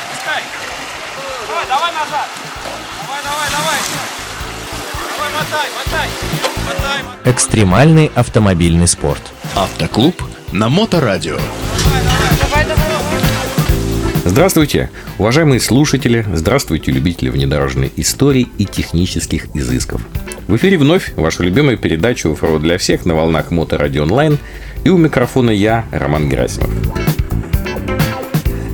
пускай, пускай. Давай, давай назад. Давай, давай, давай. Давай, мотай, мотай. Мотай, мотай. Экстремальный автомобильный спорт. Автоклуб на Моторадио. Давай, давай, давай, давай. Здравствуйте, уважаемые слушатели, здравствуйте, любители внедорожной истории и технических изысков. В эфире вновь ваша любимая передача «Офф-Роуд для всех» на волнах Моторадио Онлайн, и у микрофона я, Роман Герасимов.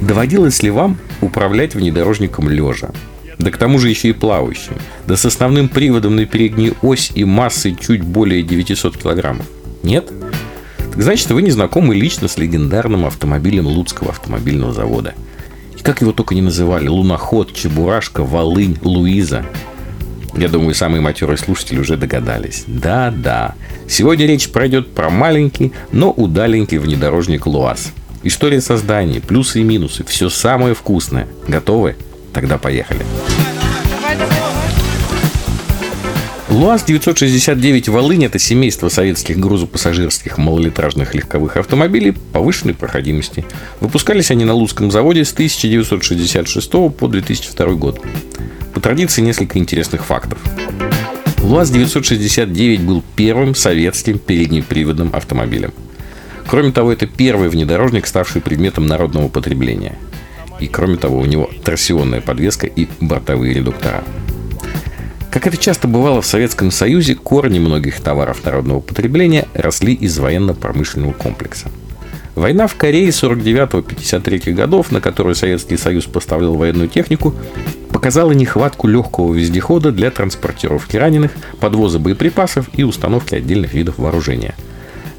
Доводилось ли вам управлять внедорожником лежа? Да к тому же еще и плавающим, да с основным приводом на переднюю ось и массой чуть более 900 килограммов? Нет? Так значит, вы не знакомы лично с легендарным автомобилем Луцкого автомобильного завода. Как его только не называли: луноход, чебурашка, Волынь, Луиза. Я думаю, самые матерые слушатели уже догадались. Да-да, сегодня речь пройдет про маленький, но удаленький внедорожник ЛуАЗ. История создания, плюсы и минусы, все самое вкусное. Готовы? Тогда поехали. ЛуАЗ-969 «Волынь» — это семейство советских грузопассажирских малолитражных легковых автомобилей повышенной проходимости. Выпускались они на Луцком заводе с 1966 по 2002 год. По традиции несколько интересных фактов. ЛуАЗ-969 был первым советским переднеприводным автомобилем. Кроме того, это первый внедорожник, ставший предметом народного потребления. И кроме того, у него торсионная подвеска и бортовые редуктора. Как это часто бывало в Советском Союзе, корни многих товаров народного потребления росли из военно-промышленного комплекса. Война в Корее 49-53 годов, на которую Советский Союз поставлял военную технику, показала нехватку легкого вездехода для транспортировки раненых, подвоза боеприпасов и установки отдельных видов вооружения.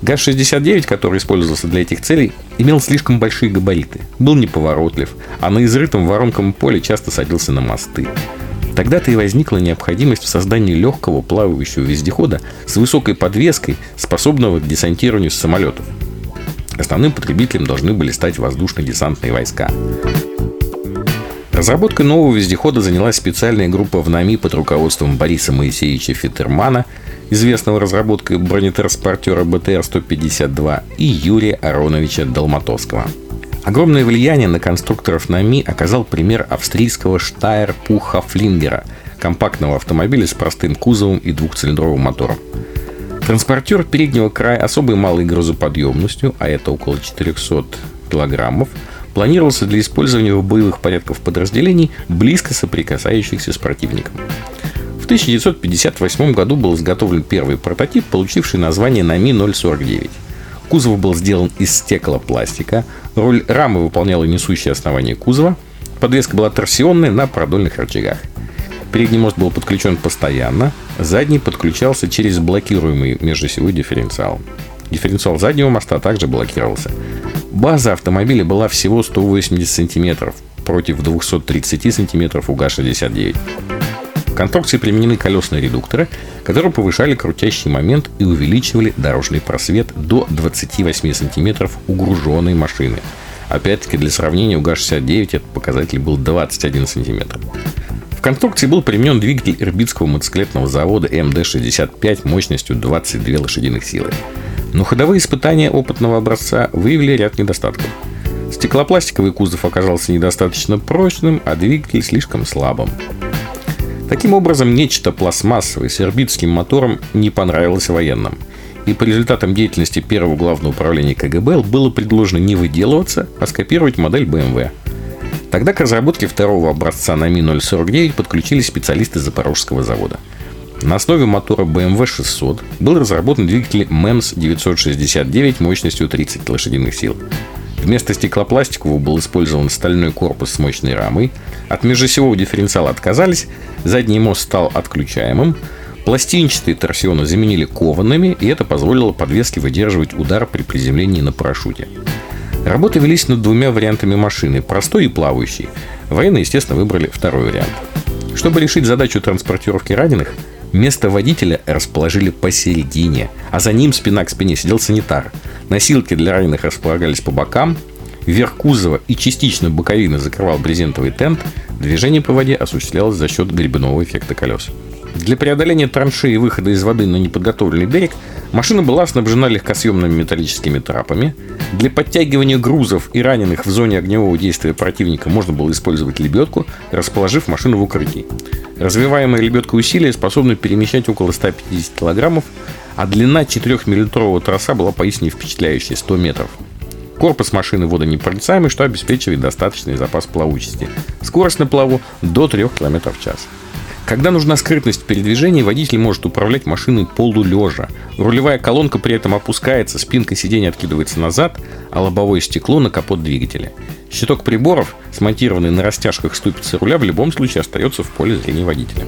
ГАЗ-69, который использовался для этих целей, имел слишком большие габариты, был неповоротлив, а на изрытом воронком поле часто садился на мосты. Тогда-то и возникла необходимость в создании легкого плавающего вездехода с высокой подвеской, способного к десантированию с самолетов. Основным потребителем должны были стать воздушно-десантные войска. Разработкой нового вездехода занялась специальная группа в НАМИ под руководством Бориса Моисеевича Фитермана, известного разработкой бронетранспортера БТР-152, и Юрия Ароновича Долматовского. Огромное влияние на конструкторов НАМИ оказал пример австрийского Штайр-Пуха-Флингера, компактного автомобиля с простым кузовом и двухцилиндровым мотором. Транспортер переднего края особой малой грузоподъемностью, а это около 400 килограммов, планировался для использования в боевых порядках подразделений, близко соприкасающихся с противником. В 1958 году был изготовлен первый прототип, получивший название НАМИ-049. Кузов был сделан из стеклопластика, роль рамы выполняла несущее основание кузова, подвеска была торсионная на продольных рычагах. Передний мост был подключен постоянно, задний подключался через блокируемый межосевой дифференциал. Дифференциал заднего моста также блокировался. База автомобиля была всего 180 см против 230 см у ГАЗ-69. В конструкции применены колесные редукторы, которые повышали крутящий момент и увеличивали дорожный просвет до 28 см у груженной машины. Опять-таки, для сравнения, у ГАЗ-69 этот показатель был 21 см. В конструкции был применен двигатель Ирбитского мотоциклетного завода МД-65 мощностью 22 лошадиных силы. Но ходовые испытания опытного образца выявили ряд недостатков. Стеклопластиковый кузов оказался недостаточно прочным, а двигатель слишком слабым. Таким образом, нечто пластмассовое с ирбитским мотором не понравилось военным. И по результатам деятельности первого главного управления КГБ было предложено не выделываться, а скопировать модель BMW. Тогда к разработке второго образца НАМИ-049 подключились специалисты Запорожского завода. На основе мотора BMW 600 был разработан двигатель МЭМС-969 мощностью 30 лошадиных сил. Вместо стеклопластикового был использован стальной корпус с мощной рамой, от межосевого дифференциала отказались, задний мост стал отключаемым, пластинчатые торсионы заменили коваными, и это позволило подвеске выдерживать удар при приземлении на парашюте. Работы велись над двумя вариантами машины – простой и плавающий. Военные, естественно, выбрали второй вариант. Чтобы решить задачу транспортировки раненых, место водителя расположили посередине, а за ним спина к спине сидел санитар. Носилки для раненых располагались по бокам, верх кузова и частично боковина закрывал брезентовый тент, движение по воде осуществлялось за счет гребного эффекта колес. Для преодоления траншеи и выхода из воды на неподготовленный берег машина была снабжена легкосъемными металлическими трапами. Для подтягивания грузов и раненых в зоне огневого действия противника можно было использовать лебедку, расположив машину в укрытии. Развиваемые лебедкой усилия способны перемещать около 150 килограммов, а длина 4-миллиметрового троса была поистине впечатляющей – 100 метров. Корпус машины водонепроницаемый, что обеспечивает достаточный запас плавучести. Скорость на плаву до 3 км в час. Когда нужна скрытность в передвижении, водитель может управлять машиной полулежа. Рулевая колонка при этом опускается, спинка сиденья откидывается назад, а лобовое стекло на капот двигателя. Щиток приборов, смонтированный на растяжках ступицы руля, в любом случае остается в поле зрения водителя.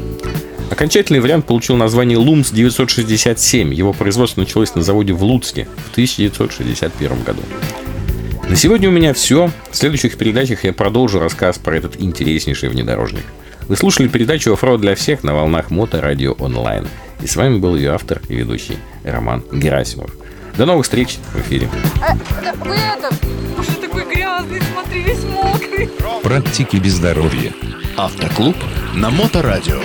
Окончательный вариант получил название ЛуМС-967. Его производство началось на заводе в Луцке в 1961 году. На сегодня у меня все. В следующих передачах я продолжу рассказ про этот интереснейший внедорожник. Вы слушали передачу «Офф-Роуд для всех» на волнах Моторадио Онлайн. И с вами был ее автор и ведущий Роман Герасимов. До новых встреч в эфире. Уже такой грязный, смотри, весь мокрый. Практики без здоровья. Автоклуб на Моторадио.